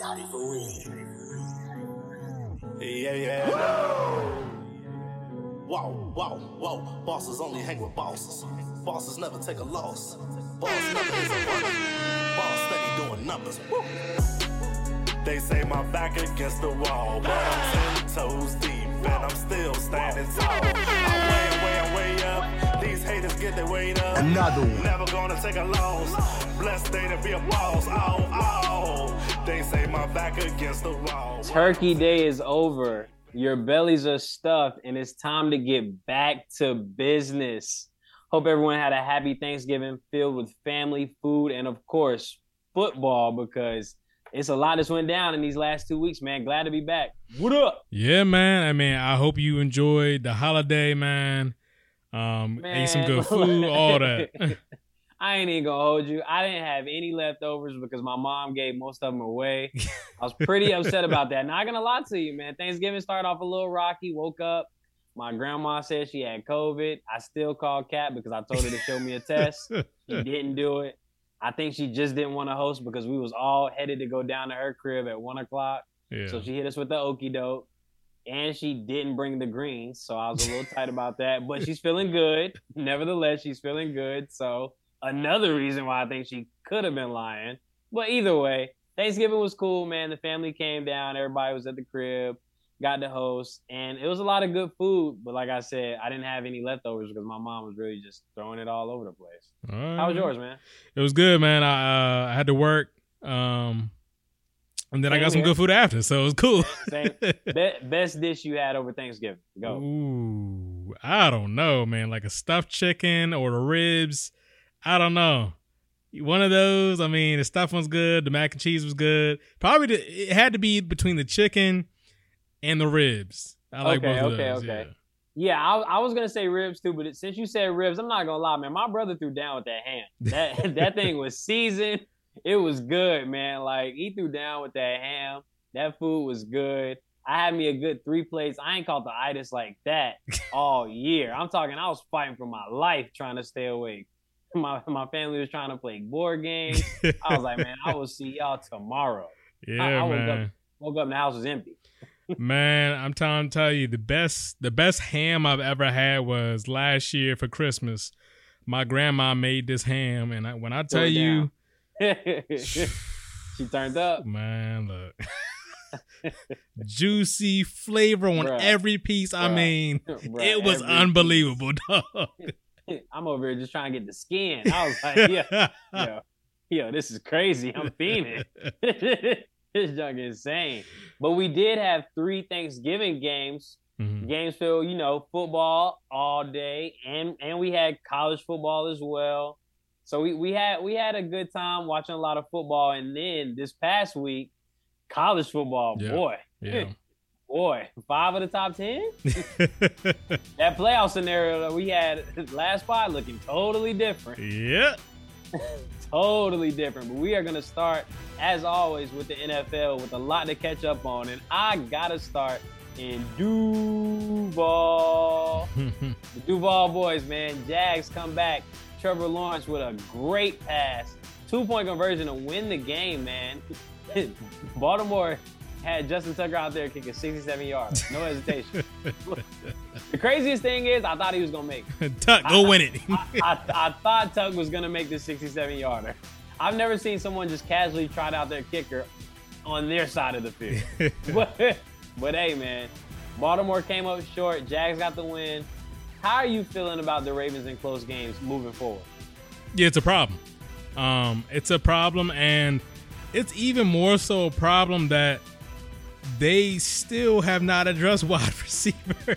Daddy for real. Yeah, yeah. Woo! Whoa, whoa, whoa. Bosses only hang with bosses. Bosses never take a loss. Boss never is a winner. Boss steady doing numbers. Woo! They say my back against the wall, but I'm 10 toes deep and I'm still standing tall. I'm way, way, way up. These haters get their weight up. Another one. Never gonna take a loss. Blessed day to be a boss. Oh, oh. They say my back against the wall. Turkey Day is over. Your bellies are stuffed, and it's time to get back to business. Hope everyone had a happy Thanksgiving filled with family, food, and of course, football, because it's a lot that's went down in these last 2 weeks, man. Glad to be back. What up? Yeah, man. I mean, I hope you enjoyed the holiday, man. Ate some good food, all that. I ain't even gonna hold you. I didn't have any leftovers because my mom gave most of them away. I was pretty upset about that. Not gonna lie to you, man. Thanksgiving started off a little rocky. Woke up. My grandma said she had COVID. I still called Kat because I told her to show me a test. She didn't do it. I think she just didn't want to host because we was all headed to go down to her crib at 1 o'clock. Yeah. So she hit us with the okie doke, and she didn't bring the greens. So I was a little tight about that, but she's feeling good. Nevertheless, she's feeling good. So another reason why I think she could have been lying, but either way, Thanksgiving was cool, man. The family came down. Everybody was at the crib, got to host, and it was a lot of good food. But like I said, I didn't have any leftovers because my mom was really just throwing it all over the place. How was yours, man? It was good, man. I had to work, and then I got some good food after, so it was cool. Best dish you had over Thanksgiving? Go. Ooh, I don't know, man. Like a stuffed chicken or the ribs. I don't know. One of those. I mean, the stuffed one's good. The mac and cheese was good. Probably it had to be between the chicken and the ribs. I like both of those. Okay. Yeah, I was going to say ribs too, but since you said ribs, I'm not going to lie, man. My brother threw down with that ham. That thing was seasoned. It was good, man. Like, he threw down with that ham. That food was good. I had me a good 3 plates. I ain't caught the itis like that all year. I'm talking, I was fighting for my life trying to stay awake. My family was trying to play board games. I was like, man, I will see y'all tomorrow. Yeah, I woke up and the house was empty. Man, I'm trying to tell you, the best ham I've ever had was last year for Christmas. My grandma made this ham, and when I tell you, she turned up. Man, look, juicy flavor on every piece. Bruh. I mean, it was unbelievable, dog. I'm over here just trying to get the skin. I was like, yo, this is crazy. I'm fiending. This junk is insane. But we did have 3 Thanksgiving games. Mm-hmm. Games filled, football all day. And we had college football as well. So we had a good time watching a lot of football. And then this past week, college football, boy. Yeah. Boy, 5 of the top 10? That playoff scenario that we had last spot looking totally different. Yeah. Totally different, but we are going to start, as always, with the NFL with a lot to catch up on, and I got to start in Duval. The Duval boys, man. Jags come back. Trevor Lawrence with a great pass. 2-point conversion to win the game, man. Baltimore had Justin Tucker out there kicking 67 yards. No hesitation. The craziest thing is I thought he was going to make it. Tuck, go win it. I thought Tuck was going to make this 67-yarder. I've never seen someone just casually trot out their kicker on their side of the field. but, hey, man, Baltimore came up short. Jags got the win. How are you feeling about the Ravens in close games moving forward? Yeah, it's a problem. It's a problem, and it's even more so a problem that they still have not addressed wide receiver.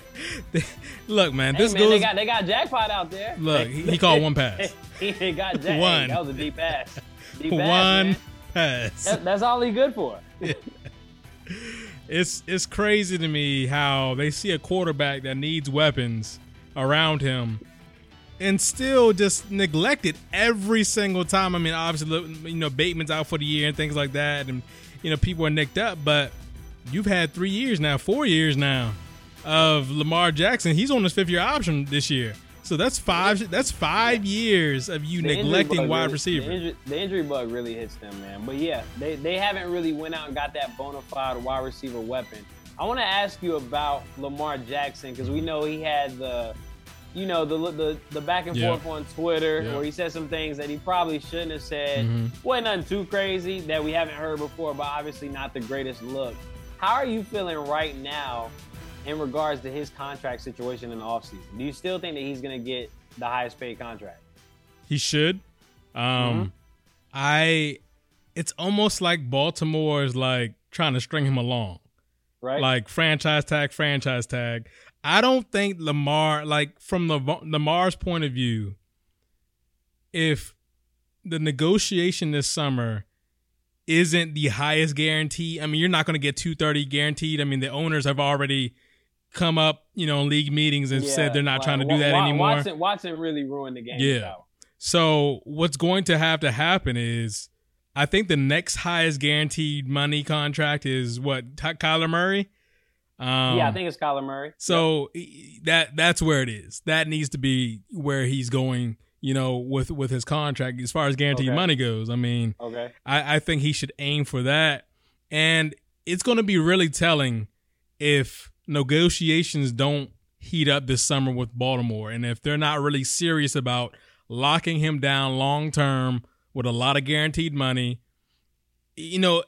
Look, man, they got Jackpot out there. Look, he called one pass. He got Jackpot. One. That was a deep pass. One pass. That's all he good for. Yeah. It's crazy to me how they see a quarterback that needs weapons around him and still just neglected every single time. I mean, obviously, Bateman's out for the year and things like that, and people are nicked up, but you've had 4 years now of Lamar Jackson. He's on his 5th-year option this year. So that's five years of you neglecting wide receiver. The injury bug really hits them, man. But yeah, they haven't really went out and got that bona fide wide receiver weapon. I want to ask you about Lamar Jackson, because we know he had the back and forth on Twitter where he said some things that he probably shouldn't have said. Mm-hmm. Wasn't nothing too crazy that we haven't heard before, but obviously not the greatest look. How are you feeling right now in regards to his contract situation in the offseason? Do you still think that he's going to get the highest paid contract? He should. It's almost like Baltimore is like trying to string him along. Right. Like franchise tag. I don't think Lamar, like from Lamar's point of view, if the negotiation this summer isn't the highest guarantee, I mean, you're not going to get $230 guaranteed. I mean, the owners have already come up, in league meetings and said they're not trying to do that anymore. Watson really ruined the game. Yeah. So what's going to have to happen is, I think the next highest guaranteed money contract is what, Kyler Murray? I think it's Kyler Murray. So that's where it is. That needs to be where he's going, with his contract as far as guaranteed money goes. I mean, I think he should aim for that. And it's going to be really telling if negotiations don't heat up this summer with Baltimore, and if they're not really serious about locking him down long-term with a lot of guaranteed money.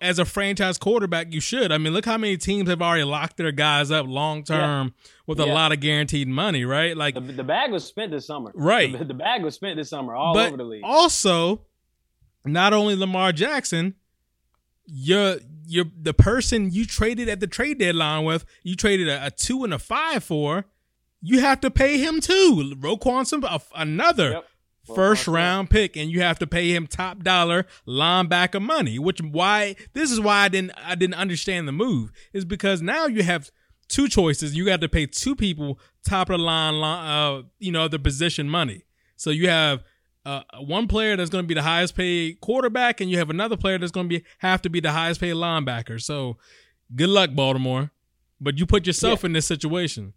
As a franchise quarterback, you should. I mean, look how many teams have already locked their guys up long-term with a lot of guaranteed money, right? Like the bag was spent this summer. Right. The bag was spent this summer all over the league. Also, not only Lamar Jackson, you're the person you traded at the trade deadline with, you traded a 2 and a 5 for, you have to pay him too. Roquan Smith, another first-round pick, and you have to pay him top dollar linebacker money. This is why I didn't understand the move, is because now you have two choices. You got to pay two people top of the line, the position money. So you have one player that's going to be the highest paid quarterback, and you have another player that's going to have to be the highest paid linebacker. So good luck, Baltimore, but you put yourself in this situation.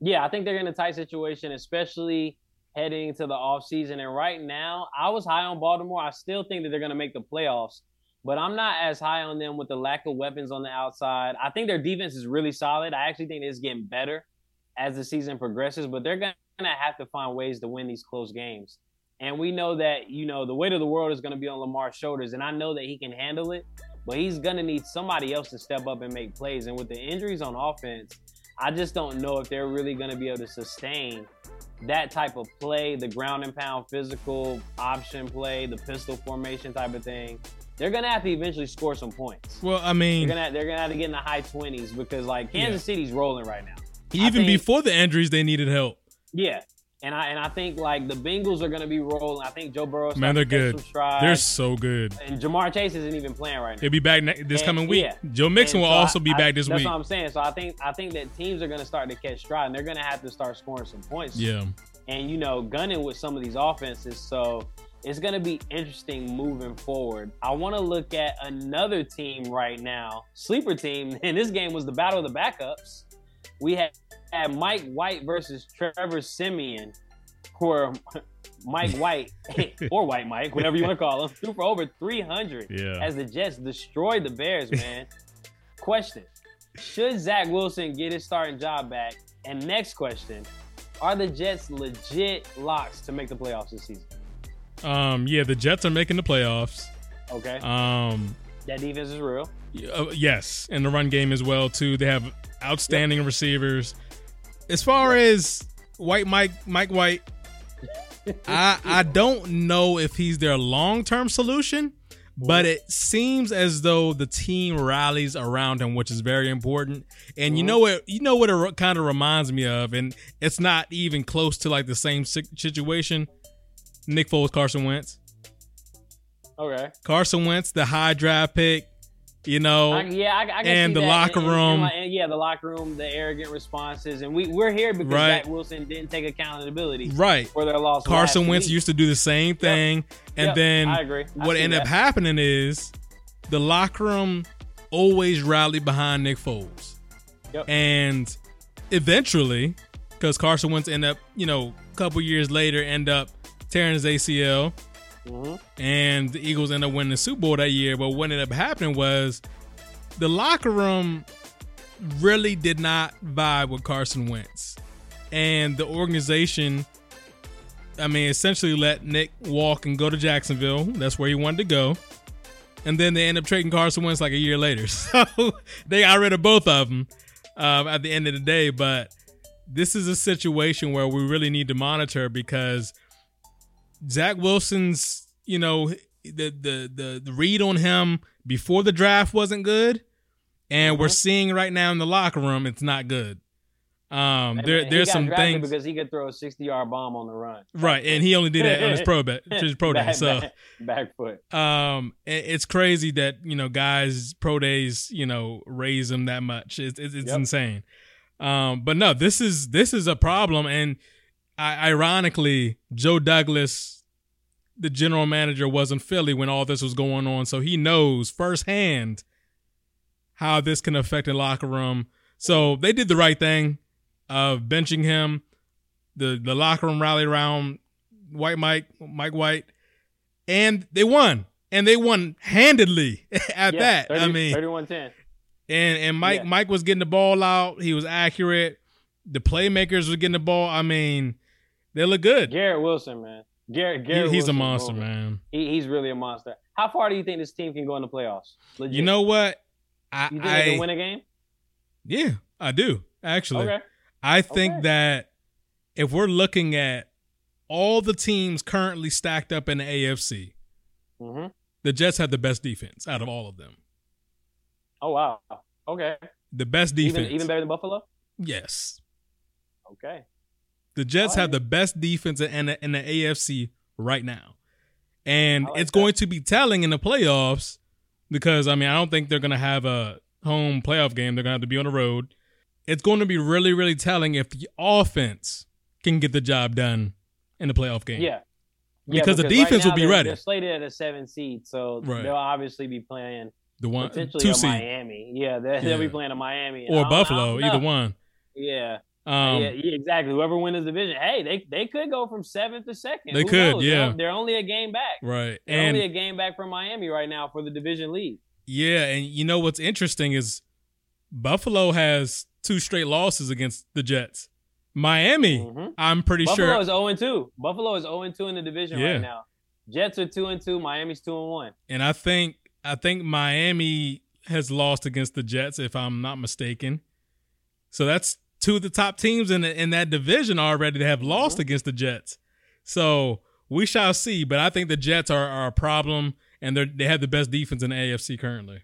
Yeah, I think they're in a tight situation, especially heading into the offseason. And right now, I was high on Baltimore. I still think that they're going to make the playoffs, but I'm not as high on them with the lack of weapons on the outside. I think their defense is really solid. I actually think it's getting better as the season progresses, but they're going to have to find ways to win these close games. And we know that, the weight of the world is going to be on Lamar's shoulders, and I know that he can handle it, but he's going to need somebody else to step up and make plays. And with the injuries on offense, I just don't know if they're really going to be able to sustain that type of play, the ground and pound physical option play, the pistol formation type of thing. They're going to have to eventually score some points. Well, I mean, they're going to have to get in the high 20s, because like Kansas City's rolling right now. Even before the injuries, they needed help. Yeah. And I think like the Bengals are going to be rolling. I think Joe Burrow's going to get some strides. They're so good. And Jamar Chase isn't even playing right now. He'll be back coming week. Yeah. Joe Mixon will also be back this week. That's what I'm saying. So I think that teams are going to start to catch stride, and they're going to have to start scoring some points. Yeah. And gunning with some of these offenses. So it's going to be interesting moving forward. I want to look at another team right now, sleeper team. And this game was the battle of the backups. We had Mike White versus Trevor Siemian, or Mike White, or White Mike, whatever you want to call him, threw for over 300 as the Jets destroyed the Bears, man. Question, should Zach Wilson get his starting job back? And next question, are the Jets legit locks to make the playoffs this season? The Jets are making the playoffs. Okay. That defense is real. Yes, and the run game as well, too. They have outstanding receivers. As far as Mike White, I don't know if he's their long-term solution, but it seems as though the team rallies around him, which is very important. And you know what it kind of reminds me of, and it's not even close to like the same situation, Nick Foles, Carson Wentz. Okay. Carson Wentz, the high draft pick, I and the locker room. The locker room, the arrogant responses. And we're here because Zach Wilson didn't take accountability for their loss. Carson Wentz used to do the same thing. And then what ended up happening is the locker room always rallied behind Nick Foles. And eventually, because Carson Wentz end up, you know, a couple years later end up tearing his ACL, and the Eagles end up winning the Super Bowl that year. But what ended up happening was the locker room really did not vibe with Carson Wentz, and the organization, I mean, essentially let Nick walk and go to Jacksonville. That's where he wanted to go. And then they end up trading Carson Wentz like a year later. So they got rid of both of them at the end of the day. But this is a situation where we really need to monitor, because Zach Wilson's, you know, the read on him before the draft wasn't good. And we're seeing right now in the locker room, it's not good. There's some things, because he could throw a 60-yard bomb on the run. Right, and he only did that on his pro day. So back foot. It's crazy that, you know, guys' pro days, you know, raise them that much. It's insane. But no, this is a problem. And ironically, Joe Douglas, the general manager, was in Philly when all this was going on, so he knows firsthand how this can affect the locker room. So they did the right thing of benching him. The locker room rallied around Mike White, and they won. And they won handedly at that. 31-10. And Mike was getting the ball out. He was accurate. The playmakers were getting the ball. I mean, they look good. Garrett Wilson, man. He's a monster, man. He's really a monster. How far do you think this team can go in the playoffs? Legit. You know what? You think they can win a game? Yeah, I do, actually. Okay. I think that if we're looking at all the teams currently stacked up in the AFC, the Jets have the best defense out of all of them. Oh, wow. Okay. The best defense. Even better than Buffalo? Yes. Okay. The Jets have the best defense in the AFC right now. And it's going to be telling in the playoffs, because, I mean, I don't think they're going to have a home playoff game. They're going to have to be on the road. It's going to be really, really telling if the offense can get the job done in the playoff game. Yeah. Because the defense right now, will be ready. They're slated at a 7 seed, so they'll obviously be playing potentially Miami. Yeah, they'll be playing a Miami. Or Buffalo, either one. Yeah. Exactly. Whoever wins the division, hey, they could go from 7th to 2nd. They knows? Yeah. They're only a game back. Right. They're only a game back from Miami right now for the division lead. Yeah, and you know what's interesting is Buffalo has 2 straight losses against the Jets. Miami, I'm pretty sure. Buffalo is 0-2 in the division right now. Jets are 2-2. Miami's 2-1. And I think Miami has lost against the Jets, if I'm not mistaken. So that's 2 of the top teams in that division already that have lost against the Jets. So we shall see. But I think the Jets are a problem, and they have the best defense in the AFC currently.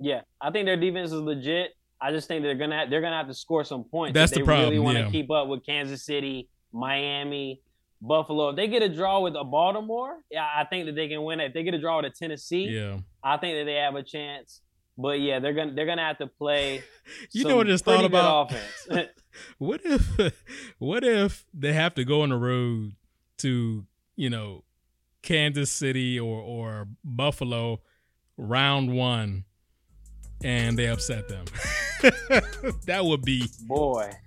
Yeah, I think their defense is legit. I just think they're gonna have to score some points. That's the problem. They really want to keep up with Kansas City, Miami, Buffalo. If they get a draw with a Baltimore, I think that they can win it. If they get a draw with a Tennessee, I think that they have a chance. But yeah, they're gonna have to play. You know what I just thought about? Offense. What if they have to go on the road to, you know, Kansas City or Buffalo round 1? And they upset them. That would be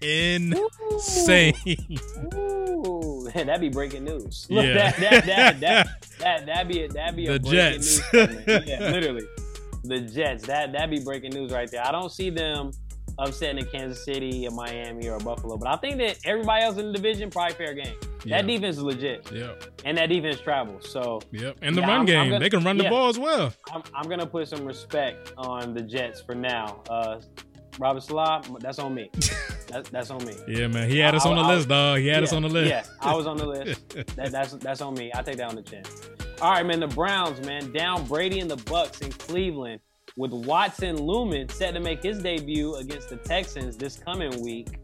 insane. Ooh. That'd be breaking news. Look, yeah. That'd be a breaking news moment. Yeah, literally. The Jets. That'd be breaking news right there. I don't see them upsetting Kansas City or Miami or Buffalo, but I think that everybody else in the division probably fair game. Yeah. That defense is legit. Yeah. And that defense travels. So and the run game. They can run the ball as well. I'm gonna put some respect on the Jets for now. Robert Salah, that's on me. That's on me. Yeah, man. He had us on the list, dog. He had us on the list. Yeah, I was on the list. That's on me. I take that on the chin. All right, man. The Browns, man, down Brady and the Bucks in Cleveland, with Watson Lumen set to make his debut against the Texans this coming week.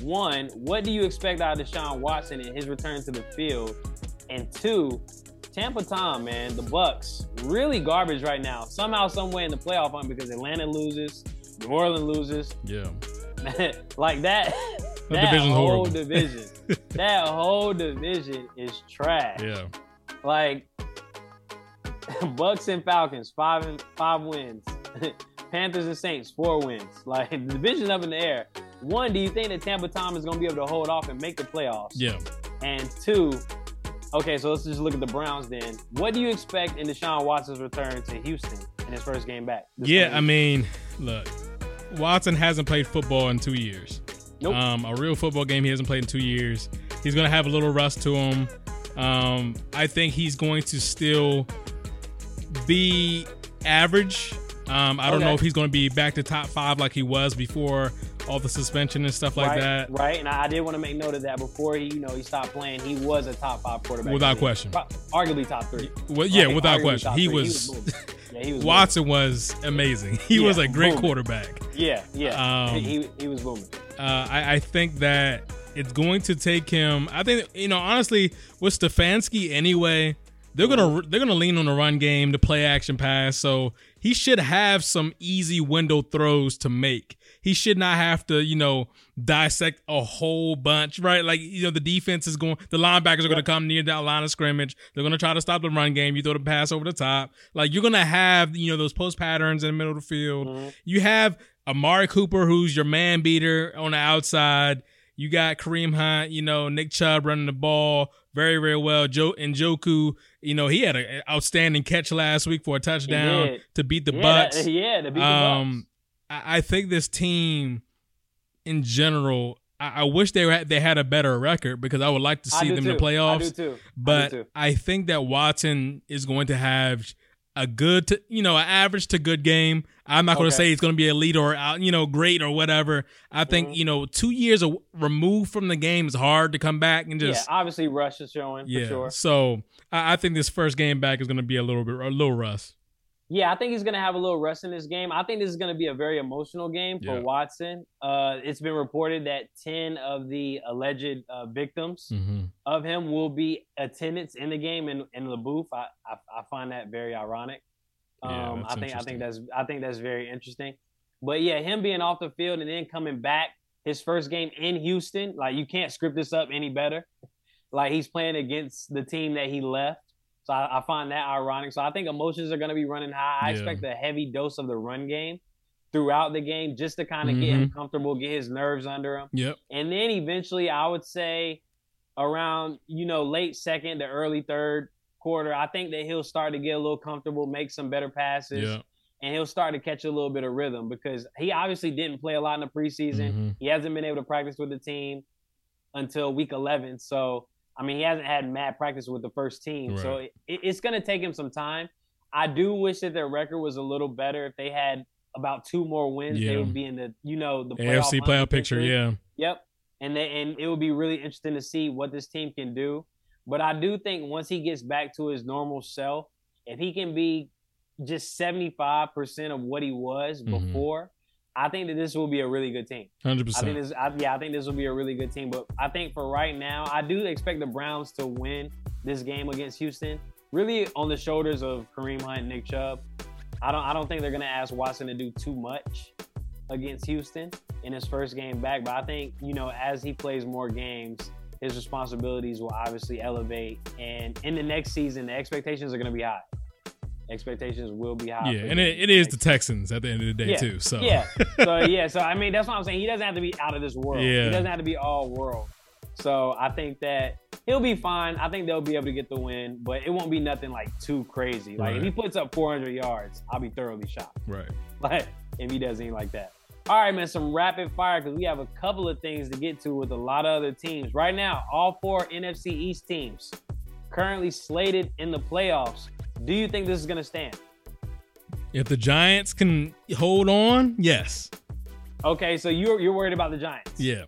1, what do you expect out of Deshaun Watson and his return to the field? And 2, Tampa Tom, man, the Bucks really garbage right now. Somehow, someway in the playoff hunt, because Atlanta loses, New Orleans loses. Yeah. Like that whole division. That whole division is trash. Yeah. Like Bucks and Falcons, 5 wins. Panthers and Saints, 4 wins. Like, the division up in the air. One, do you think that Tampa Tom is going to be able to hold off and make the playoffs? Yeah. And two, okay, so let's just look at the Browns then. What do you expect in Deshaun Watson's return to Houston in his first game back? Yeah, I mean, look, Watson hasn't played football in 2 years. Nope. A real football game he hasn't played in 2 years. He's going to have a little rust to him. I think he's going to still be average. I don't know if he's going to be back to top 5 like he was before all the suspension and stuff like that. Right, and I did want to make note of that. Before he, he stopped playing, he was a top 5 quarterback. Without question. Arguably top 3. Well, yeah, without question. He was Watson was amazing. He was a great quarterback. Yeah. He was booming. I think that it's going to take him. I think, honestly, with Stefanski anyway, they're gonna lean on the run game, the play action pass. So he should have some easy window throws to make. He should not have to, dissect a whole bunch, right? Like, the defense is going, the linebackers are going to come near that line of scrimmage. They're going to try to stop the run game. You throw the pass over the top. Like, you're going to have, those post patterns in the middle of the field. Mm-hmm. You have Amari Cooper, who's your man beater on the outside. You got Kareem Hunt, Nick Chubb running the ball very, very well. Njoku, he had an outstanding catch last week for a touchdown to beat the Bucs. To beat the Bucs. I think this team in general, I wish they had a better record because I would like to see them in the playoffs. I do too. But I think that Watson is going to have a good, an average to good game. I'm not going to say it's going to be elite or, great or whatever. I think, 2 years removed from the game is hard to come back and just. Yeah, obviously rush is showing for sure. So I think this first game back is going to be a little rust. Yeah, I think he's going to have a little rust in this game. I think this is going to be a very emotional game for Watson. It's been reported that 10 of the alleged victims of him will be attendants in the game in the booth. I find that very ironic. I think that's very interesting. But yeah, him being off the field and then coming back, his first game in Houston, like you can't script this up any better. Like he's playing against the team that he left. So I find that ironic. So I think emotions are going to be running high. I expect a heavy dose of the run game throughout the game just to kind of get him comfortable, get his nerves under him. Yep. And then eventually I would say around, late second to early third quarter, I think that he'll start to get a little comfortable, make some better passes, and he'll start to catch a little bit of rhythm because he obviously didn't play a lot in the preseason. Mm-hmm. He hasn't been able to practice with the team until week 11. So, he hasn't had mad practice with the first team. Right. So it's going to take him some time. I do wish that their record was a little better. If they had about 2 more wins, they would be in the, the AFC playoff picture. Yeah. Yep. And it would be really interesting to see what this team can do. But I do think once he gets back to his normal self, if he can be just 75% of what he was before, I think that this will be a really good team. 100%. I think this will be a really good team. But I think for right now, I do expect the Browns to win this game against Houston, really on the shoulders of Kareem Hunt and Nick Chubb. I don't think they're going to ask Watson to do too much against Houston in his first game back. But I think, as he plays more games, his responsibilities will obviously elevate. And in the next season, the expectations are going to be high. Expectations will be high. Yeah, and it is the Texans at the end of the day, too. So. Yeah. So, that's what I'm saying. He doesn't have to be out of this world. Yeah. He doesn't have to be all world. So, I think that he'll be fine. I think they'll be able to get the win, but it won't be nothing, like, too crazy. Like, if he puts up 400 yards, I'll be thoroughly shocked. Right. Like, if he does anything like that. All right, man, some rapid fire because we have a couple of things to get to with a lot of other teams. Right now, all 4 NFC East teams currently slated in the playoffs. Do you think this is going to stand? If the Giants can hold on, yes. Okay, so you're worried about the Giants? Yeah.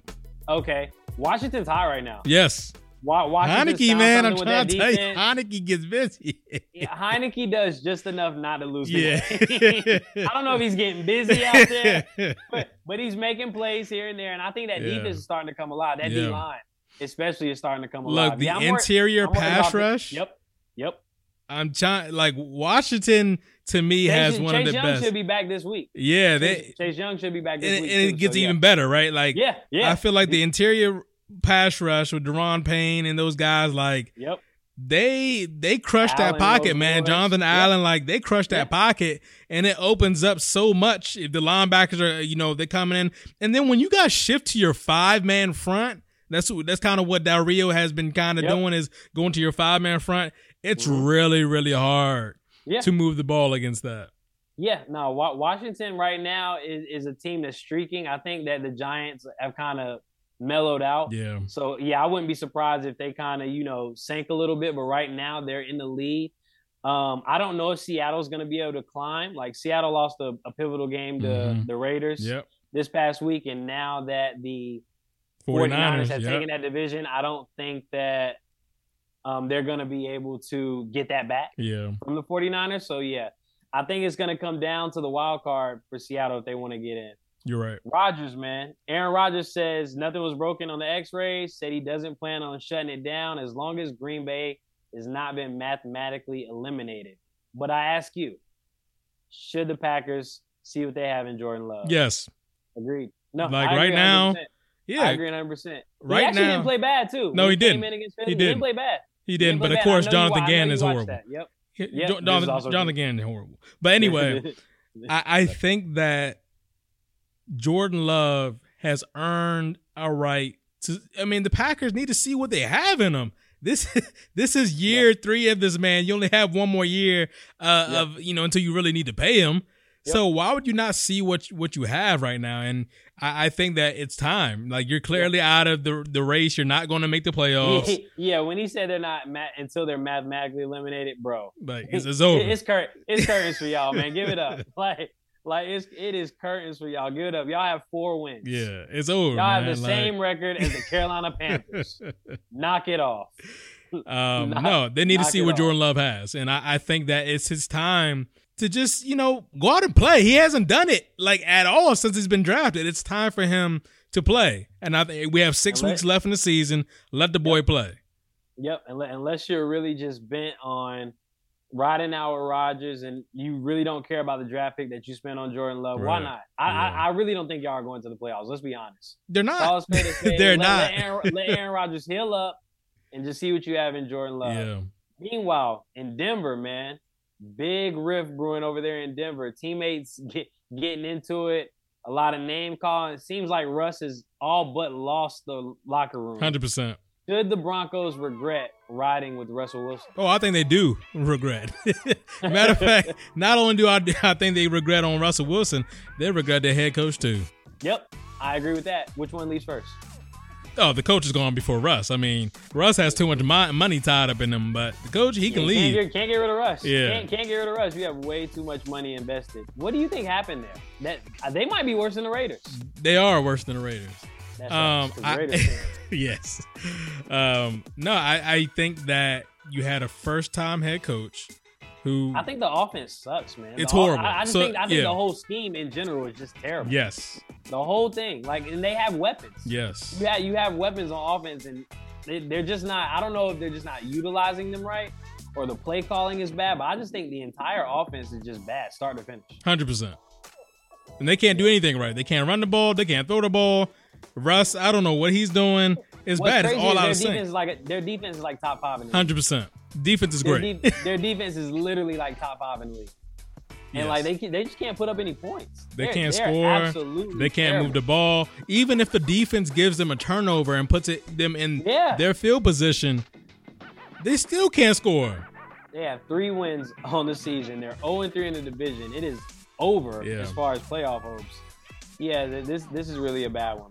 Okay. Washington's hot right now. Yes. Heineke, man, I'm trying to tell you, Heineke gets busy. Heineke does just enough not to lose the game. I don't know if he's getting busy out there, but he's making plays here and there, and I think that defense is starting to come alive. That D-line especially is starting to come alive. Look, the interior pass rush. Yep. I'm trying. Like Washington, to me, has one of the best. Chase Young should be back this week. Yeah, Chase Young should be back this week. And it gets even better, right? Like, I feel like the interior pass rush with Daron Payne and those guys, like, They crushed that pocket, man. Jonathan Allen, like they crushed that pocket, and it opens up so much. If the linebackers are, you know, they're coming in, and then when you guys shift to your 5-man front, that's kind of what Del Rio has been kind of doing, is going to your 5-man front. It's really, really hard to move the ball against that. Yeah, no, Washington right now is a team that's streaking. I think that the Giants have kind of mellowed out. Yeah. So, I wouldn't be surprised if they kind of, you know, sank a little bit. But right now they're in the lead. I don't know if Seattle's going to be able to climb. Like, Seattle lost a pivotal game to the Raiders this past week. And now that the 49ers have taken that division, I don't think that they're going to be able to get that back from the 49ers. So, I think it's going to come down to the wild card for Seattle if they want to get in. You're right. Rodgers, man. Aaron Rodgers says nothing was broken on the X-rays, said he doesn't plan on shutting it down as long as Green Bay has not been mathematically eliminated. But I ask you, should the Packers see what they have in Jordan Love? Yes. Agreed. No, like I agree right now. 100%. Yeah. I agree 100%. Right now. He actually didn't play bad, too. No, he didn't. He didn't play bad. He didn't, but of course, Jonathan Gannon is horrible. Yep. Jonathan Gannon horrible. But anyway, I think that Jordan Love has earned a right to. I mean, the Packers need to see what they have in them. This is year three of this man. You only have one more year of, you know, until you really need to pay him. Yep. So why would you not see what you have right now? And I think that it's time. Like, you're clearly out of the race. You're not going to make the playoffs. When he said they're not until they're mathematically eliminated, bro. Like, it's over. It's curtains for y'all, man. Give it up. Like it is curtains for y'all. Give it up. Y'all have 4 wins. Yeah, it's over. Y'all have the same record as the Carolina Panthers. Knock it off. No, they need to see what Jordan Love has, and I think that it's his time to just, you know, go out and play. He hasn't done it, like, at all since he's been drafted. It's time for him to play. And I think we have 6 weeks left in the season. Let the boy play. Yep, unless you're really just bent on riding out with Rodgers and you really don't care about the draft pick that you spent on Jordan Love, why not? I really don't think y'all are going to the playoffs. Let's be honest. They're not. They're not. Let Aaron Rodgers heal up and just see what you have in Jordan Love. Yeah. Meanwhile, in Denver, man, big riff brewing over there in Denver. Teammates getting into it. A lot of name calling. It seems like Russ has all but lost the locker room. 100%. Should the Broncos regret riding with Russell Wilson? Oh, I think they do regret. Matter of fact, not only do I think they regret on Russell Wilson, they regret their head coach too. Yep, I agree with that. Which one leaves first? Oh, the coach is gone before Russ. I mean, Russ has too much money tied up in him, but the coach, he can leave. Can't get rid of Russ. Yeah. Can't get rid of Russ. We have way too much money invested. What do you think happened there? That they might be worse than the Raiders. They are worse than the Raiders. That's right. Raiders. Yes. No, I think that you had a first-time head coach who – I think the offense sucks, man. It's horrible. I think the whole scheme in general is just terrible. Yes. The whole thing, like, and they have weapons. Yes. You have weapons on offense, and they're just not. I don't know if they're just not utilizing them right, or the play calling is bad. But I just think the entire offense is just bad, start to finish. 100%. And they can't do anything right. They can't run the ball. They can't throw the ball. Russ, I don't know what he's doing. It's bad. It's all out of sync. Their defense is like top 5 in the league. 100%. Defense is great. Their defense is literally like top 5 in the league. And, like, they just can't put up any points. They can't score. They can't move the ball. Even if the defense gives them a turnover and puts them in their field position, they still can't score. They have 3 wins on the season. They're 0-3 in the division. It is over as far as playoff hopes. Yeah, this is really a bad one.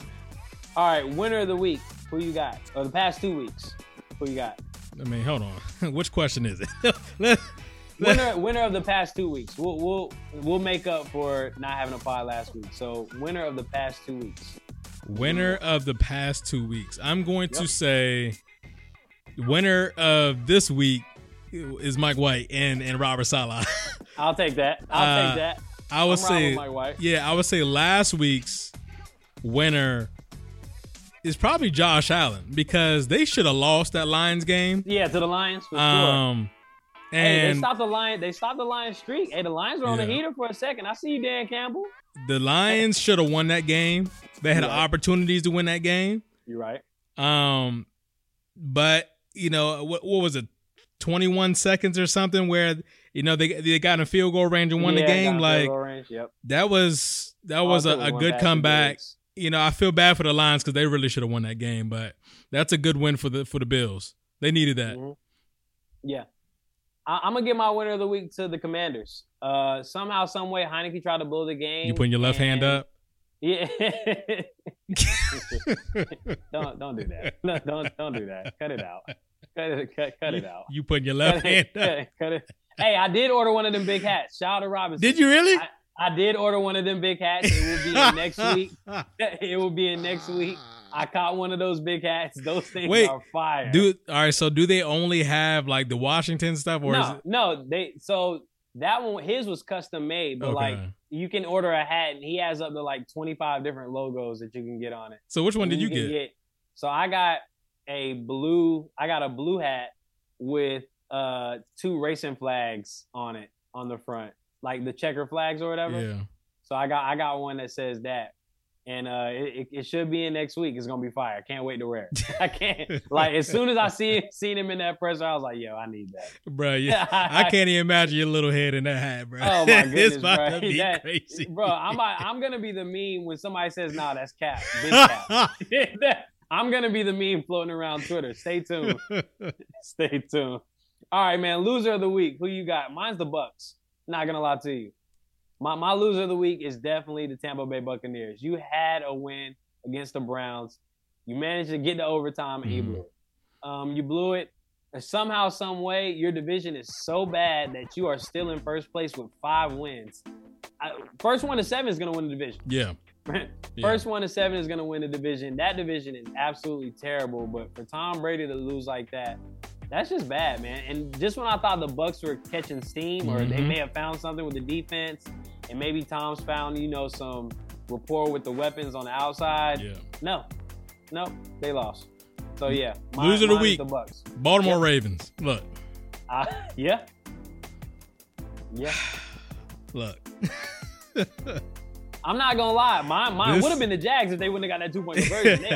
All right, winner of the week, who you got? Or the past 2 weeks, who you got? I mean, hold on. Which question is it? Winner of the past 2 weeks. We'll make up for not having a pod last week. So, winner of the past 2 weeks. Winner of the past 2 weeks. I'm going to say winner of this week is Mike White and Robert Salah. I'll take that. I would say Mike White. Yeah, I would say last week's winner is probably Josh Allen because they should have lost that Lions game. Yeah, to the Lions for sure. And hey, they stopped the Lions streak. Hey, the Lions were on the heater for a second. I see you, Dan Campbell. The Lions should have won that game. They had opportunities to win that game. You're right. But, you know, what was it? 21 seconds or something where, you know, they got in a field goal range and won the game. Like range, that was a good comeback. You know, I feel bad for the Lions because they really should have won that game, but that's a good win for the Bills. They needed that. Mm-hmm. Yeah. I'm going to give my winner of the week to the Commanders. Somehow, some way, Heineke tried to blow the game. You putting your left hand up? Yeah. don't do that. No, don't do that. Cut it out. Cut it out. You putting your left hand up. Cut it. Hey, I did order one of them big hats. Shout out to Robinson. Did you really? I did order one of them big hats. It will be in next week. I caught one of those big hats. Those things are fire. All right, so do they only have like the Washington stuff, or no, that one, his was custom made, but like you can order a hat and he has up to like 25 different logos that you can get on it. So which one did you get? So I got a blue hat with two racing flags on it on the front, like the checker flags or whatever. Yeah. So I got one that says that. And it should be in next week. It's gonna be fire. I can't wait to wear it. I can't. Like as soon as I seen him in that presser, I was like, "Yo, I need that, bro." Yeah, I can't even imagine your little head in that hat, bro. Oh my goodness, bro. That, crazy. Bro, I'm gonna be the meme when somebody says, "Nah, that's cap." Cap. I'm gonna be the meme floating around Twitter. Stay tuned. Stay tuned. All right, man. Loser of the week. Who you got? Mine's the Bucks. Not gonna lie to you. My loser of the week is definitely the Tampa Bay Buccaneers. You had a win against the Browns. You managed to get to overtime and you blew it. You blew it. Somehow, some way, your division is so bad that you are still in first place with 5 wins. First 1 to 7 is going to win the division. Yeah. First 1 to 7 is going to win the division. That division is absolutely terrible. But for Tom Brady to lose like that, that's just bad, man. And just when I thought the Bucks were catching steam, or they may have found something with the defense, and maybe Tom's found, you know, some rapport with the weapons on the outside. Yeah. No, they lost. So yeah, loser of the week, the Bucks, Baltimore Ravens. Look. Yeah. Look. I'm not gonna lie, mine would have been the Jags if they wouldn't have got that 2-point conversion. They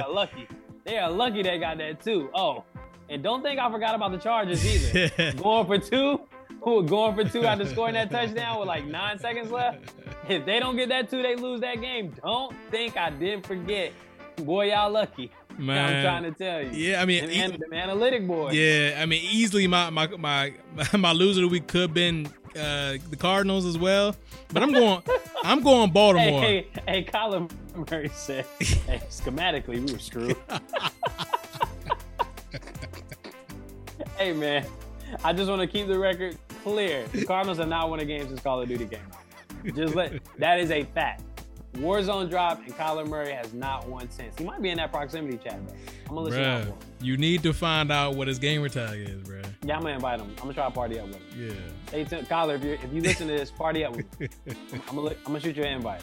are lucky. They got that too. Oh. And don't think I forgot about the Chargers either. Going for two after scoring that touchdown with like 9 seconds left. If they don't get that 2, they lose that game. Don't think I didn't forget. Boy, y'all lucky. Man, I'm trying to tell you. Yeah, I mean, the analytic boy. Yeah, I mean, easily my loser of the week could have been the Cardinals as well. But I'm going Baltimore. Hey, Colin Murray said, hey, schematically we were screwed. Hey, man, I just want to keep the record clear. The Cardinals have not won a game since Call of Duty came out. That is a fact. Warzone dropped, and Kyler Murray has not won since. He might be in that proximity chat, though. I'm going to listen to him. You need to find out what his gamer tag is, bro. Yeah, I'm going to invite him. I'm going to try to party up with him. Yeah. Hey, Kyler, if you listen to this, party up with me. I'm going to shoot you an invite.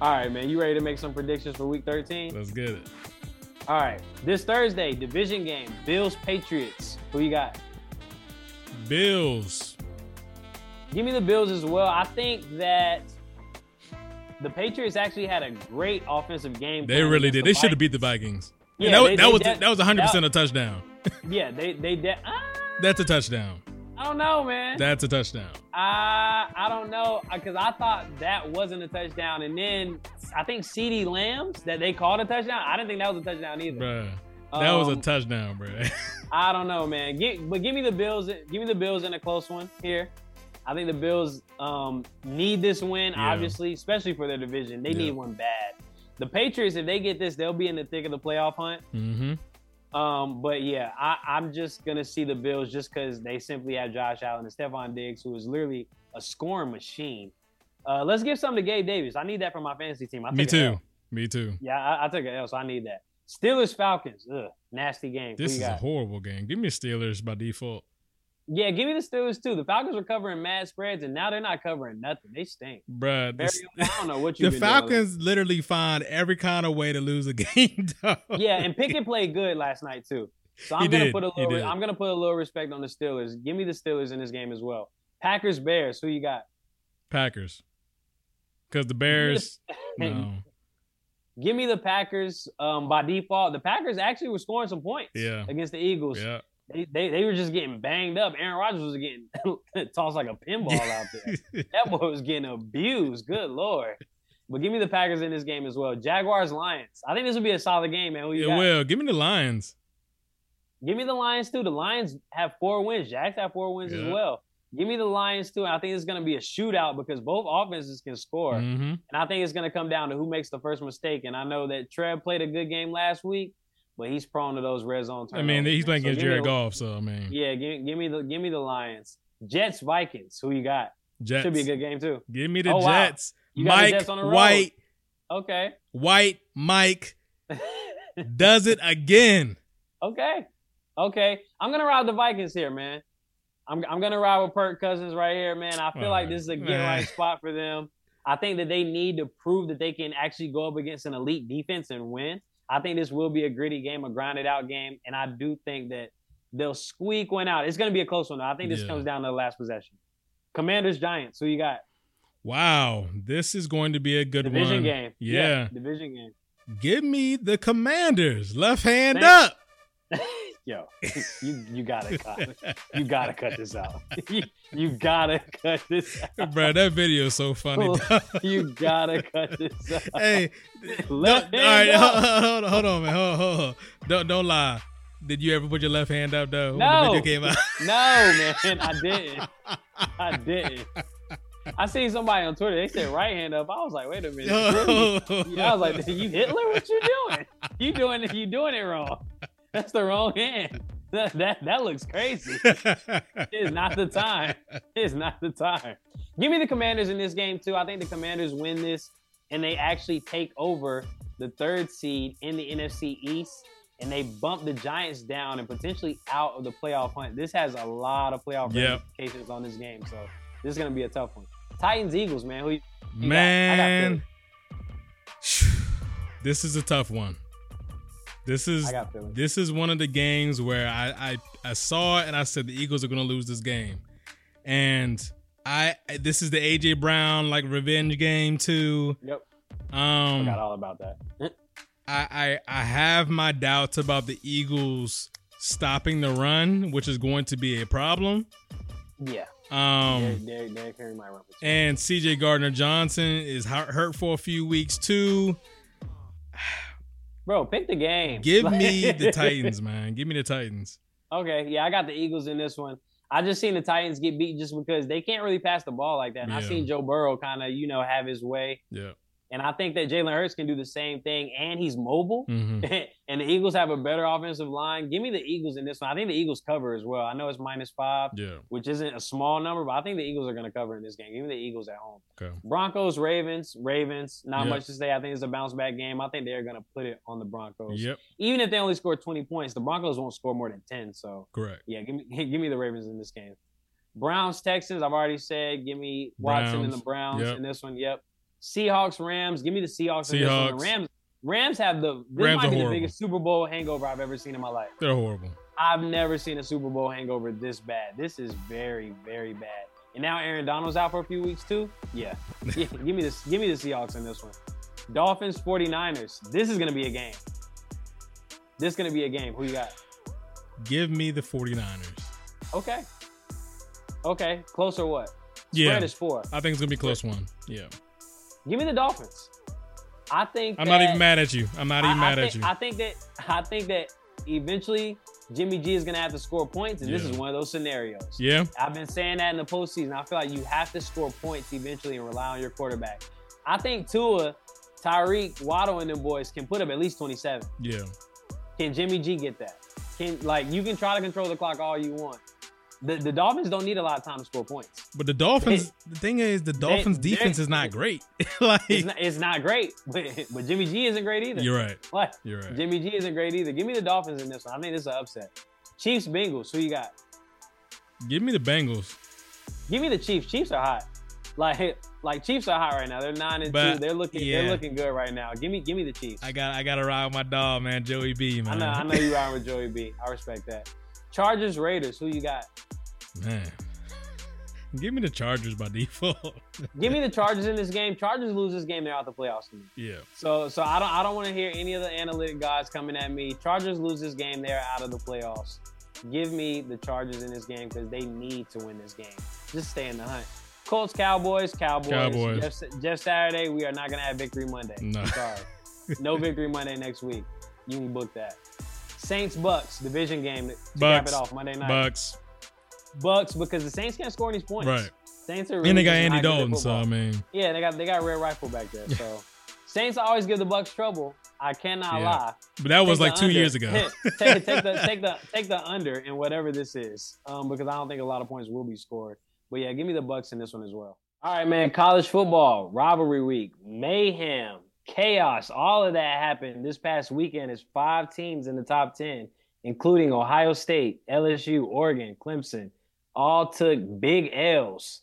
All right, man, you ready to make some predictions for Week 13? Let's get it. All right, this Thursday, division game, Bills-Patriots. Who you got? Bills. Give me the Bills as well. I think that the Patriots actually had a great offensive game. They really did. They should have beat the Vikings. Yeah, that was 100% a touchdown. Yeah, that's a touchdown. I don't know, man. That's a touchdown. I don't know, because I thought that wasn't a touchdown. And then I think CeeDee Lamb's that they called a touchdown. I didn't think that was a touchdown either. Bruh, that was a touchdown, bro. I don't know, man. But give me the Bills. Give me the Bills in a close one here. I think the Bills need this win, obviously, especially for their division. They need one bad. The Patriots, if they get this, they'll be in the thick of the playoff hunt. Mm-hmm. But yeah, I'm just going to see the Bills just because they simply have Josh Allen and Stephon Diggs, who is literally a scoring machine. Let's give something to Gabe Davis. I need that for my fantasy team. Me too. Yeah, I took an L, so I need that. Steelers-Falcons. Ugh, nasty game. This is a horrible game. Give me Steelers by default. Yeah, give me the Steelers too. The Falcons were covering mad spreads, and now they're not covering nothing. They stink, bruh. I don't know what you. The Falcons literally find every kind of way to lose a game, though. Yeah, and Pickett played good last night too. So I'm gonna put a little respect on the Steelers. Give me the Steelers in this game as well. Packers Bears. Who you got? Packers. Because the Bears. No. Give me the Packers by default. The Packers actually were scoring some points against the Eagles. Yeah. They were just getting banged up. Aaron Rodgers was getting tossed like a pinball out there. That boy was getting abused. Good Lord. But give me the Packers in this game as well. Jaguars, Lions. I think this will be a solid game, man. Who you got? Will. Give me the Lions. Give me the Lions, too. The Lions have 4 wins. Jags have 4 wins as well. Give me the Lions, too. And I think it's going to be a shootout because both offenses can score. Mm-hmm. And I think it's going to come down to who makes the first mistake. And I know that Trev played a good game last week, but he's prone to those red zone turnovers. I mean, he's playing against Jared Goff, so, I mean. Yeah, give me the Lions. Jets, Vikings. Who you got? Jets. Should be a good game, too. Give me the Jets. Wow. Mike Jets on the road. White. Okay. White Mike does it again. Okay. I'm going to ride the Vikings here, man. I'm going to ride with Kirk Cousins right here, man. I feel like this is a get-right spot for them. I think that they need to prove that they can actually go up against an elite defense and win. I think this will be a gritty game, a grinded-out game, and I do think that they'll squeak one out. It's going to be a close one, though. I think this comes down to the last possession. Commanders, Giants, who you got? Wow, this is going to be a good division one. Game. Yeah, division game. Give me the Commanders. Left hand up. Yo, you gotta cut. You gotta cut this out. You gotta cut this out. Bro, that video is so funny. You gotta cut this out. Hey, hold on, man. Hold on. Don't lie. Did you ever put your left hand up though? No. When the video came out? No, man. I didn't. I seen somebody on Twitter. They said right hand up. I was like, wait a minute. Really? I was like, you Hitler? What you doing? You doing it wrong. That's the wrong hand. That looks crazy. It's not the time. It's not the time. Give me the Commanders in this game, too. I think the Commanders win this, and they actually take over the 3rd seed in the NFC East, and they bump the Giants down and potentially out of the playoff hunt. This has a lot of playoff ramifications on this game, so this is going to be a tough one. Titans, Eagles, man. Man. This is a tough one. This is one of the games where I saw it and I said the Eagles are going to lose this game. And this is the A.J. Brown like revenge game too. Yep. Forgot all about that. I have my doubts about the Eagles stopping the run, which is going to be a problem. Yeah. They're carrying my run. And C.J. Gardner-Johnson is hurt for a few weeks too. Bro, pick the game. Give me the Titans, man. Give me the Titans. Okay, yeah, I got the Eagles in this one. I just seen the Titans get beat just because they can't really pass the ball like that. And I seen Joe Burrow kind of, have his way. Yeah. And I think that Jalen Hurts can do the same thing, and he's mobile. Mm-hmm. And the Eagles have a better offensive line. Give me the Eagles in this one. I think the Eagles cover as well. I know it's -5, which isn't a small number, but I think the Eagles are going to cover in this game. Give me the Eagles at home. Okay. Broncos, Ravens, not much to say. I think it's a bounce-back game. I think they're going to put it on the Broncos. Yep. Even if they only score 20 points, the Broncos won't score more than 10. So, correct. Yeah, give me the Ravens in this game. Browns, Texans, I've already said. Give me Watson and the Browns in this one. Yep. Seahawks, Rams. Give me the Seahawks. And the Rams have the biggest Super Bowl hangover I've ever seen in my life. They're horrible. I've never seen a Super Bowl hangover this bad. This is very, very bad. And now Aaron Donald's out for a few weeks too. Yeah. Give me the Seahawks in this one. Dolphins, 49ers. This is going to be a game. Who you got? Give me the 49ers. Okay. Close or what? Yeah. Spread is 4. I think it's going to be a close one. Yeah. Give me the Dolphins. I think I'm not even mad at you. I'm not even mad at you. I think that eventually Jimmy G is going to have to score points, and this is one of those scenarios. Yeah. I've been saying that in the postseason. I feel like you have to score points eventually and rely on your quarterback. I think Tua, Tyreek, Waddle, and them boys can put up at least 27. Yeah. Can Jimmy G get that? You can try to control the clock all you want. The Dolphins don't need a lot of time to score points. But the Dolphins, the Dolphins' defense is not great. It's not great, but Jimmy G isn't great either. You're right. Jimmy G isn't great either. Give me the Dolphins in this one. I think this is an upset. Chiefs, Bengals, who you got? Give me the Bengals. Give me the Chiefs. Chiefs are hot. Like Chiefs are hot right now. They're 9-2. They're looking good right now. Give me the Chiefs. I gotta ride with my dog, man, Joey B, man. I know you riding with Joey B. I respect that. Chargers, Raiders, who you got? Man, give me the Chargers by default. Give me the Chargers in this game. Chargers lose this game, they're out the playoffs to me. Yeah. So I don't want to hear any of the analytic guys coming at me. Chargers lose this game, they're out of the playoffs. Give me the Chargers in this game because they need to win this game. Just stay in the hunt. Colts, Cowboys. Jeff Saturday, we are not going to have Victory Monday. No. Sorry. No Victory Monday next week. You can book that. Saints, Bucks, division game to cap it off Monday night. Bucks, because the Saints can't score any points. Right. Saints are really and they got Andy Dalton, so I mean. Yeah, they got Red Rifle back there, so. Saints always give the Bucks trouble. I cannot lie. But that was like 2 years ago. take the under in whatever this is, because I don't think a lot of points will be scored. But, yeah, give me the Bucks in this one as well. All right, man, college football, rivalry week, mayhem, chaos, all of that happened this past weekend. Is 5 teams in the top 10, including Ohio State, LSU, Oregon, Clemson, all took big L's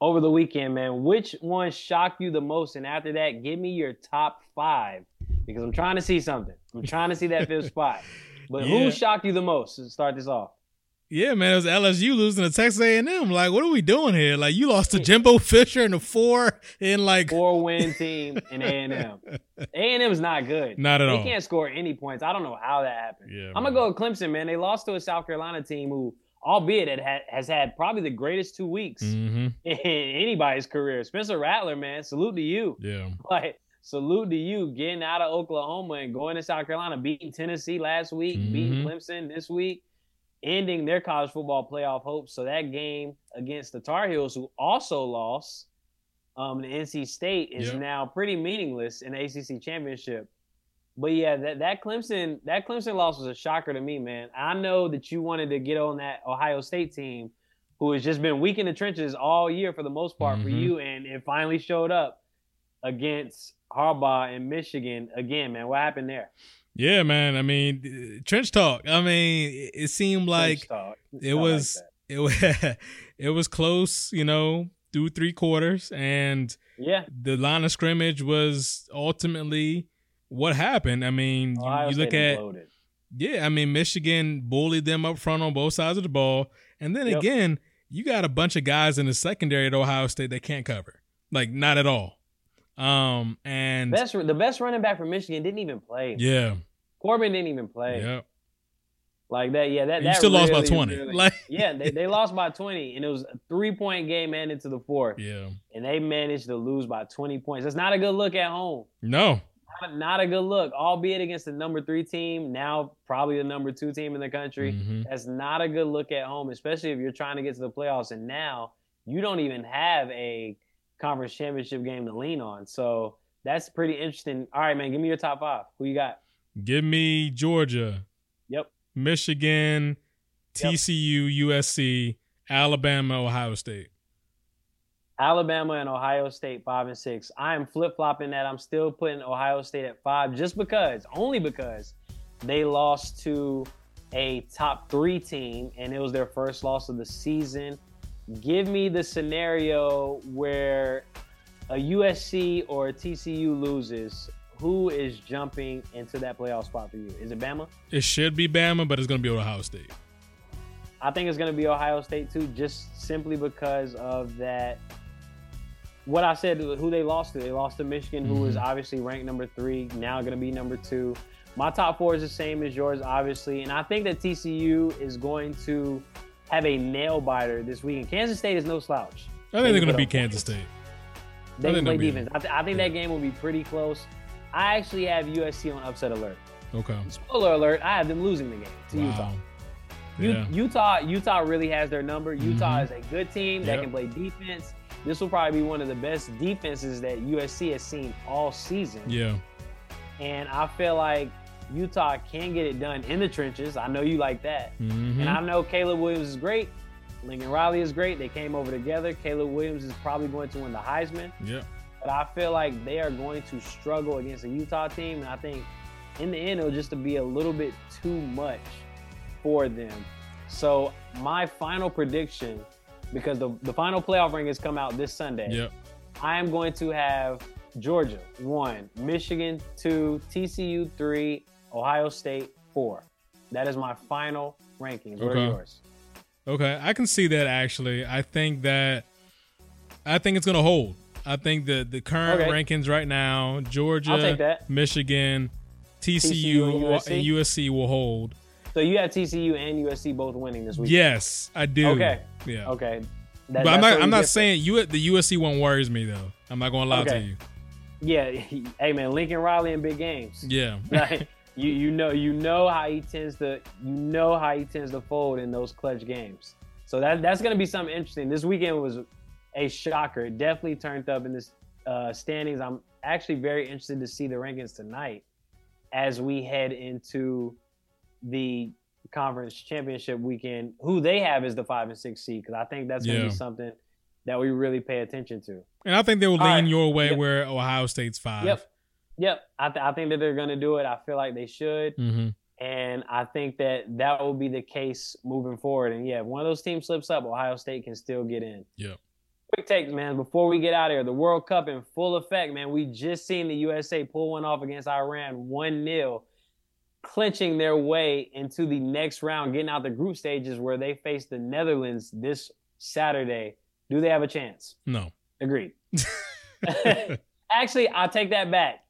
over the weekend, man. Which one shocked you the most? And after that, give me your top 5, because I'm trying to see something. I'm trying to see that fifth spot. But who shocked you the most to start this off? Yeah, man, it was LSU losing to Texas A&M. Like, what are we doing here? Like, you lost to Jimbo Fisher and a 4-win team in A&M. A&M is not good. Not at all. They can't score any points. I don't know how that happened. Yeah, I'm going to go with Clemson, man. They lost to a South Carolina team who, albeit it has had probably the greatest 2 weeks in anybody's career. Spencer Rattler, man, salute to you. Yeah. Like, salute to you getting out of Oklahoma and going to South Carolina, beating Tennessee last week, beating Clemson this week, ending their college football playoff hopes. So that game against the Tar Heels, who also lost to NC State, is now pretty meaningless in the ACC championship. But, yeah, that Clemson loss was a shocker to me, man. I know that you wanted to get on that Ohio State team who has just been weak in the trenches all year for the most part for you, and it finally showed up against Harbaugh and Michigan again, man. What happened there? Yeah, man. I mean, trench talk. I mean, it seemed like it was close, you know, through three quarters, and the line of scrimmage was ultimately – what happened? I mean, you look at loaded. I mean, Michigan bullied them up front on both sides of the ball. And then again, you got a bunch of guys in the secondary at Ohio State that can't cover. Like, not at all. And the best running back for Michigan didn't even play. Yeah. Corbin didn't even play. Yeah. Like that, that still really lost by 20. Really, they lost by 20, and it was a 3-point game and into the fourth. Yeah. And they managed to lose by 20 points. That's not a good look at home. No. Not a good look, albeit against the number 3 team, now probably the number 2 team in the country. That's not a good look at home, especially if you're trying to get to the playoffs. And now you don't even have a conference championship game to lean on. So that's pretty interesting. All right, man, give me your top 5. Who you got? Give me Georgia. Yep. Michigan, TCU, USC, Alabama, Ohio State. Alabama and Ohio State 5 and 6. I am flip-flopping that. I'm still putting Ohio State at 5 only because they lost to a top 3 team and it was their first loss of the season. Give me the scenario where a USC or a TCU loses. Who is jumping into that playoff spot for you? Is it Bama? It should be Bama, but it's going to be Ohio State. I think it's going to be Ohio State too, just simply because of that. What I said, who they lost to. They lost to Michigan, who was obviously ranked number 3, now going to be number 2. My top 4 is the same as yours, obviously. And I think that TCU is going to have a nail-biter this weekend. Kansas State is no slouch. I think they're going to beat Kansas State. They can play defense. I think that game will be pretty close. I actually have USC on upset alert. Okay. Spoiler alert, I have them losing the game to Utah. Yeah. Utah really has their number. Utah is a good team that can play defense. This will probably be one of the best defenses that USC has seen all season. Yeah. And I feel like Utah can get it done in the trenches. I know you like that. And I know Caleb Williams is great. Lincoln Riley is great. They came over together. Caleb Williams is probably going to win the Heisman. Yeah. But I feel like they are going to struggle against a Utah team. And I think in the end, it'll just be a little bit too much for them. So my final prediction, because the final playoff ring has come out this Sunday, I am going to have Georgia 1, Michigan 2, TCU 3, Ohio State 4. That is my final rankings. What are yours? Okay, I can see that actually. I think it's going to hold. I think the current rankings right now, Georgia, Michigan, TCU, and USC will hold. So you had TCU and USC both winning this week. Yes, I do. Okay. Yeah. Okay. But I'm not saying the USC one worries me though. I'm not going to lie to you. Yeah. Hey man, Lincoln Riley in big games. Yeah. Like, you know how he tends to fold in those clutch games. So that's going to be something interesting. This weekend was a shocker. It definitely turned up in this standings. I'm actually very interested to see the rankings tonight as we head into the conference championship weekend. Who they have is the 5 and 6 seed, because I think that's going to be something that we really pay attention to. And I think they will lean your way where Ohio State's 5. Yep. I think that they're going to do it. I feel like they should. Mm-hmm. And I think that will be the case moving forward. And yeah, if one of those teams slips up, Ohio State can still get in. Yep. Quick takes, man. Before we get out of here, the World Cup in full effect, man. We just seen the USA pull one off against Iran 1-0, clinching their way into the next round, getting out the group stages where they face the Netherlands this Saturday. Do they have a chance? No. Agreed. Actually, I'll take that back.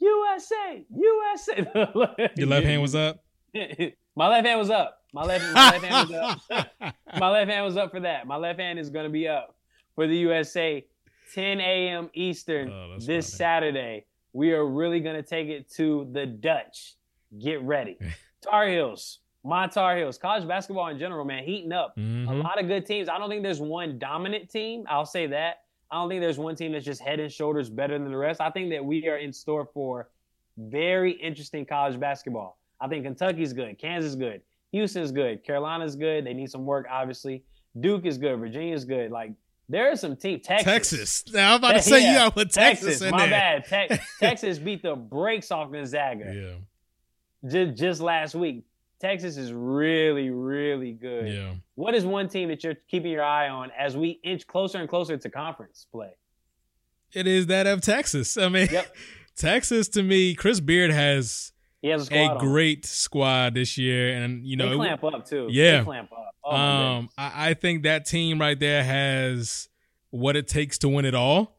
USA. Your left hand was up? My left hand was up. My left hand was up. My left hand was up for that. My left hand is going to be up for the USA, 10 a.m. Eastern this Saturday. We are really going to take it to the Dutch. Get ready. Tar Heels. My Tar Heels. College basketball in general, man, heating up. Mm-hmm. A lot of good teams. I don't think there's one dominant team. I'll say that. I don't think there's one team that's just head and shoulders better than the rest. I think that we are in store for very interesting college basketball. I think Kentucky's good. Kansas is good. Houston's good. Carolina's good. They need some work, obviously. Duke is good. Virginia's good. Like, there are some teams. Texas. Now, I'm about to say you put Texas in my there. My bad. Texas beat the brakes off Gonzaga. Yeah. Just last week. Texas is really, really good. Yeah. What is one team that you're keeping your eye on as we inch closer and closer to conference play? It is that of Texas. I mean, Texas to me, Chris Beard has a great squad this year, and you know they clamp up too. Yeah, they clamp up. Oh, I think that team right there has what it takes to win it all.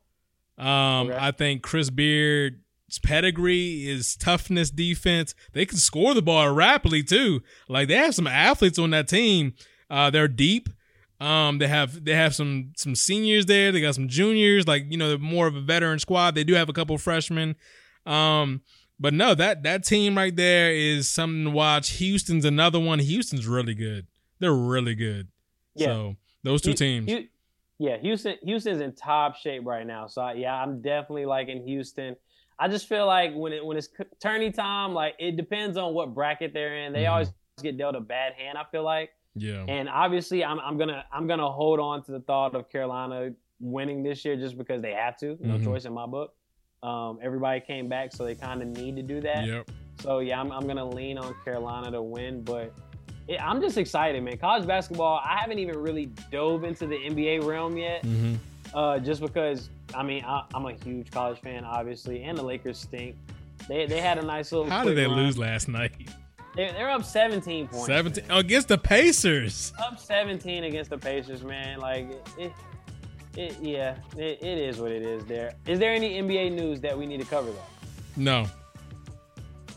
I think Chris Beard. His pedigree, his toughness, defense. They can score the ball rapidly too. Like they have some athletes on that team. They're deep. They have some seniors there. They got some juniors. Like they're more of a veteran squad. They do have a couple freshmen. But no, that team right there is something to watch. Houston's another one. Houston's really good. They're really good. Yeah. So those two teams. Houston's in top shape right now. So I'm definitely liking Houston. I just feel like when it's tourney time, like it depends on what bracket they're in. They always get dealt a bad hand, I feel like. Yeah. And obviously, I'm gonna hold on to the thought of Carolina winning this year just because they have to. No choice in my book. Everybody came back, so they kind of need to do that. Yep. So I'm gonna lean on Carolina to win, but I'm just excited, man. College basketball, I haven't even really dove into the NBA realm yet. Mm-hmm. Just because, I mean, I'm a huge college fan, obviously, and the Lakers stink. They had a nice little. How did they lose last night? They're up 17 points. 17 against the Pacers. Up 17 against the Pacers, man. Like it is what it is. There is there any NBA news that we need to cover though? No.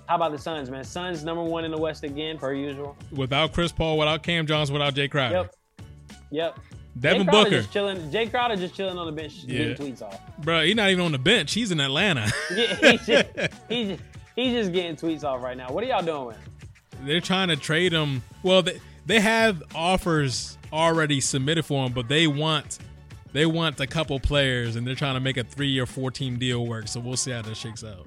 How about the Suns, man? Suns #1 in the West again, per usual. Without Chris Paul, without Cam Johnson, without Jay Crowder. Yep. Devin Booker. Jay Crowder just chilling on the bench, getting tweets off. Bro, he's not even on the bench. He's in Atlanta. He's just getting tweets off right now. What are y'all doing? They're trying to trade him. Well, they have offers already submitted for him, but they want a couple players, and they're trying to make a 3 or 4 team deal work. So we'll see how that shakes out.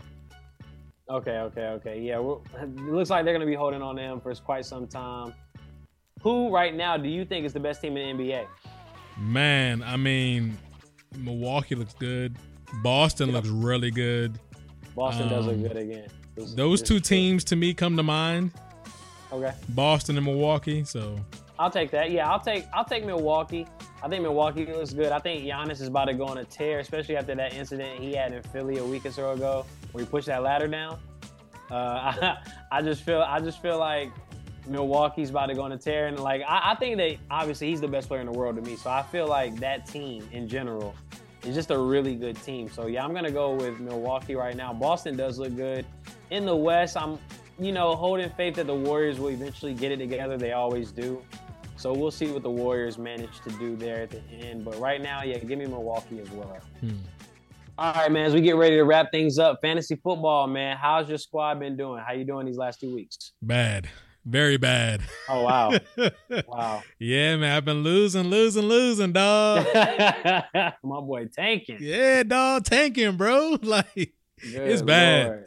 Okay. Yeah, it looks like they're going to be holding on to him for quite some time. Who right now do you think is the best team in the NBA? Man, I mean, Milwaukee looks good. Boston looks really good. Boston does look good again. Those two teams to me come to mind. Okay. Boston and Milwaukee. So I'll take that. Yeah, I'll take Milwaukee. I think Milwaukee looks good. I think Giannis is about to go on a tear, especially after that incident he had in Philly a week or so ago, where he pushed that ladder down. I just feel like Milwaukee's about to go on a tear, and like I think they obviously he's the best player in the world to me. So I feel like that team in general is just a really good team. So I'm gonna go with Milwaukee right now. Boston does look good in the West. I'm you know, holding faith that the Warriors will eventually get it together. They always do. So we'll see what the Warriors manage to do there at the end. But right now, yeah, give me Milwaukee as well. All right, man, as we get ready to wrap things up, fantasy football, man, how's your squad been doing? How you doing these last 2 weeks? Bad. Very bad. Oh, wow. Wow. Yeah, man, I've been losing, dog. My boy tanking. Yeah, dog, tanking, bro. Like, good it's bad.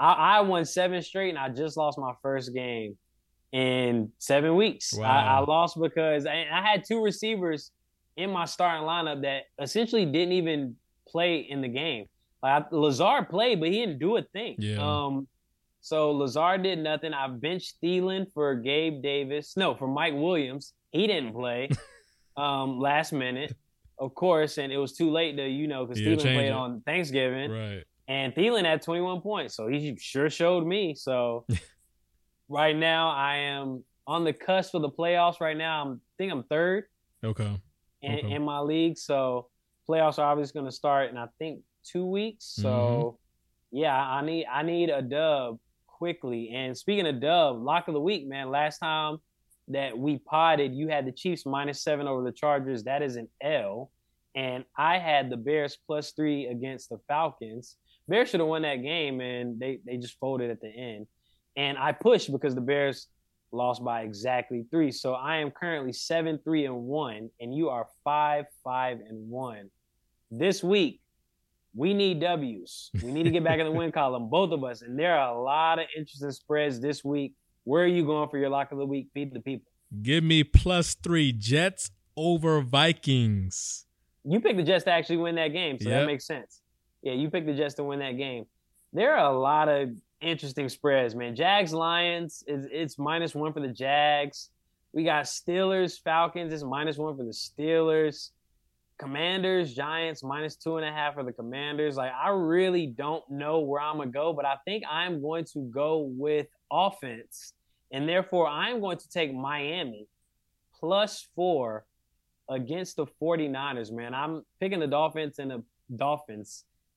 I won 7 straight, and I just lost my first game in 7 weeks. Wow. I lost because I had 2 receivers in my starting lineup that essentially didn't even play in the game. Like, Lazard played, but he didn't do a thing. Yeah. So Lazard did nothing. I benched Thielen for Gabe Davis. No, for Mike Williams. He didn't play last minute, of course, and it was too late to, you know, because Thielen played on Thanksgiving. Right. And Thielen had 21 points, so he sure showed me. So right now I am on the cusp of the playoffs. Right now I think I'm third. Okay. In my league. So playoffs are obviously going to start in, I think, 2 weeks. So, yeah, I need a dub quickly. And speaking of dub, lock of the week, man, last time that we potted, you had the Chiefs -7 over the Chargers. That is an L. And I had the Bears +3 against the Falcons. Bears should have won that game, and they just folded at the end. And I pushed because the Bears lost by exactly 3. So I am currently 7-3-1, and you are 5-5-1. This week, we need W's. We need to get back in the win column, both of us. And there are a lot of interesting spreads this week. Where are you going for your lock of the week? Feed the people. Give me +3 Jets over Vikings. You picked the Jets to actually win that game, so that makes sense. Yeah, you picked the Jets to win that game. There are a lot of interesting spreads, man. Jags-Lions, it's -1 for the Jags. We got Steelers-Falcons, it's -1 for the Steelers. Commanders, Giants, -2.5 for the Commanders. Like, I really don't know where I'm going to go, but I think I'm going to go with offense, and therefore I'm going to take Miami +4 against the 49ers, man. I'm picking the Dolphins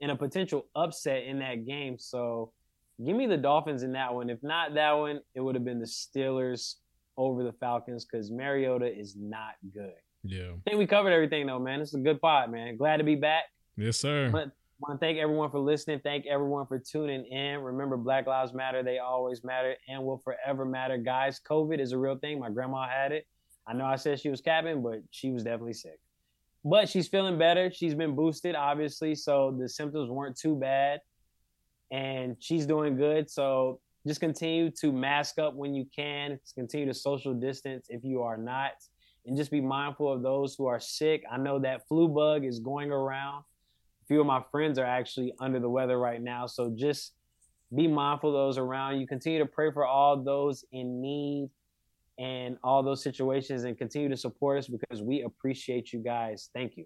in a potential upset in that game. So give me the Dolphins in that one. If not that one, it would have been the Steelers over the Falcons because Mariota is not good. Yeah. I think we covered everything, though, man. It's a good pod, man. Glad to be back. Yes, sir. I want to thank everyone for listening. Thank everyone for tuning in. Remember, Black Lives Matter. They always matter and will forever matter. Guys, COVID is a real thing. My grandma had it. I know I said she was capping, but she was definitely sick. But she's feeling better. She's been boosted, obviously, so the symptoms weren't too bad. And she's doing good. So just continue to mask up when you can. Just continue to social distance if you are not. And just be mindful of those who are sick. I know that flu bug is going around. A few of my friends are actually under the weather right now. So just be mindful of those around you. Continue to pray for all those in need and all those situations, and continue to support us because we appreciate you guys. Thank you.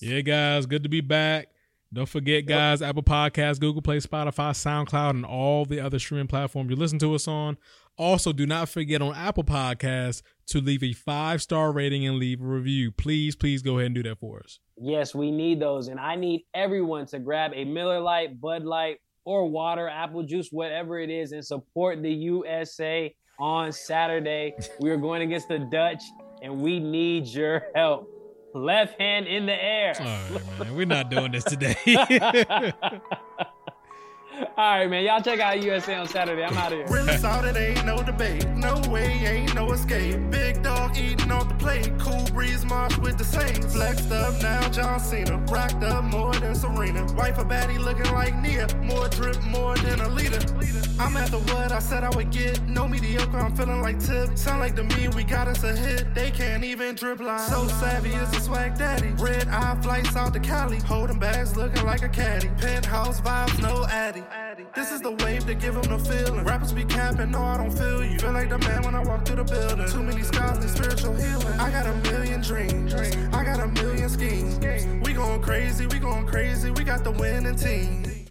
Yeah, guys, good to be back. Don't forget, guys, Apple Podcasts, Google Play, Spotify, SoundCloud, and all the other streaming platforms you listen to us on. Also, do not forget on Apple Podcasts to leave a 5-star rating and leave a review. Please, please go ahead and do that for us. Yes, we need those. And I need everyone to grab a Miller Lite, Bud Light, or water, apple juice, whatever it is, and support the USA on Saturday. We are going against the Dutch, and we need your help. Left hand in the air. All right, man. We're not doing this today. All right, man. Y'all check out USA on Saturday. I'm out of here. Really solid, ain't no debate. No way, ain't no escape. Big dog eating off the plate. Cool breeze march with the same. Flexed up now, John Cena. Rocked up more than Serena. Wife a baddie looking like Nia. More drip, more than a leader. I'm at the what I said I would get. No mediocre, I'm feeling like Tip. Sound like to me, we got us a hit. They can't even drip line. So savvy is a swag daddy. Red eye flights out to Cali. Holding bags looking like a caddy. Penthouse vibes, no addy. This is the wave that give them the feeling. Rappers be capping, no, I don't feel you. Feel like the man when I walk through the building. Too many scars and spiritual healing. I got a million dreams. I got a million schemes. We going crazy, we going crazy. We got the winning team.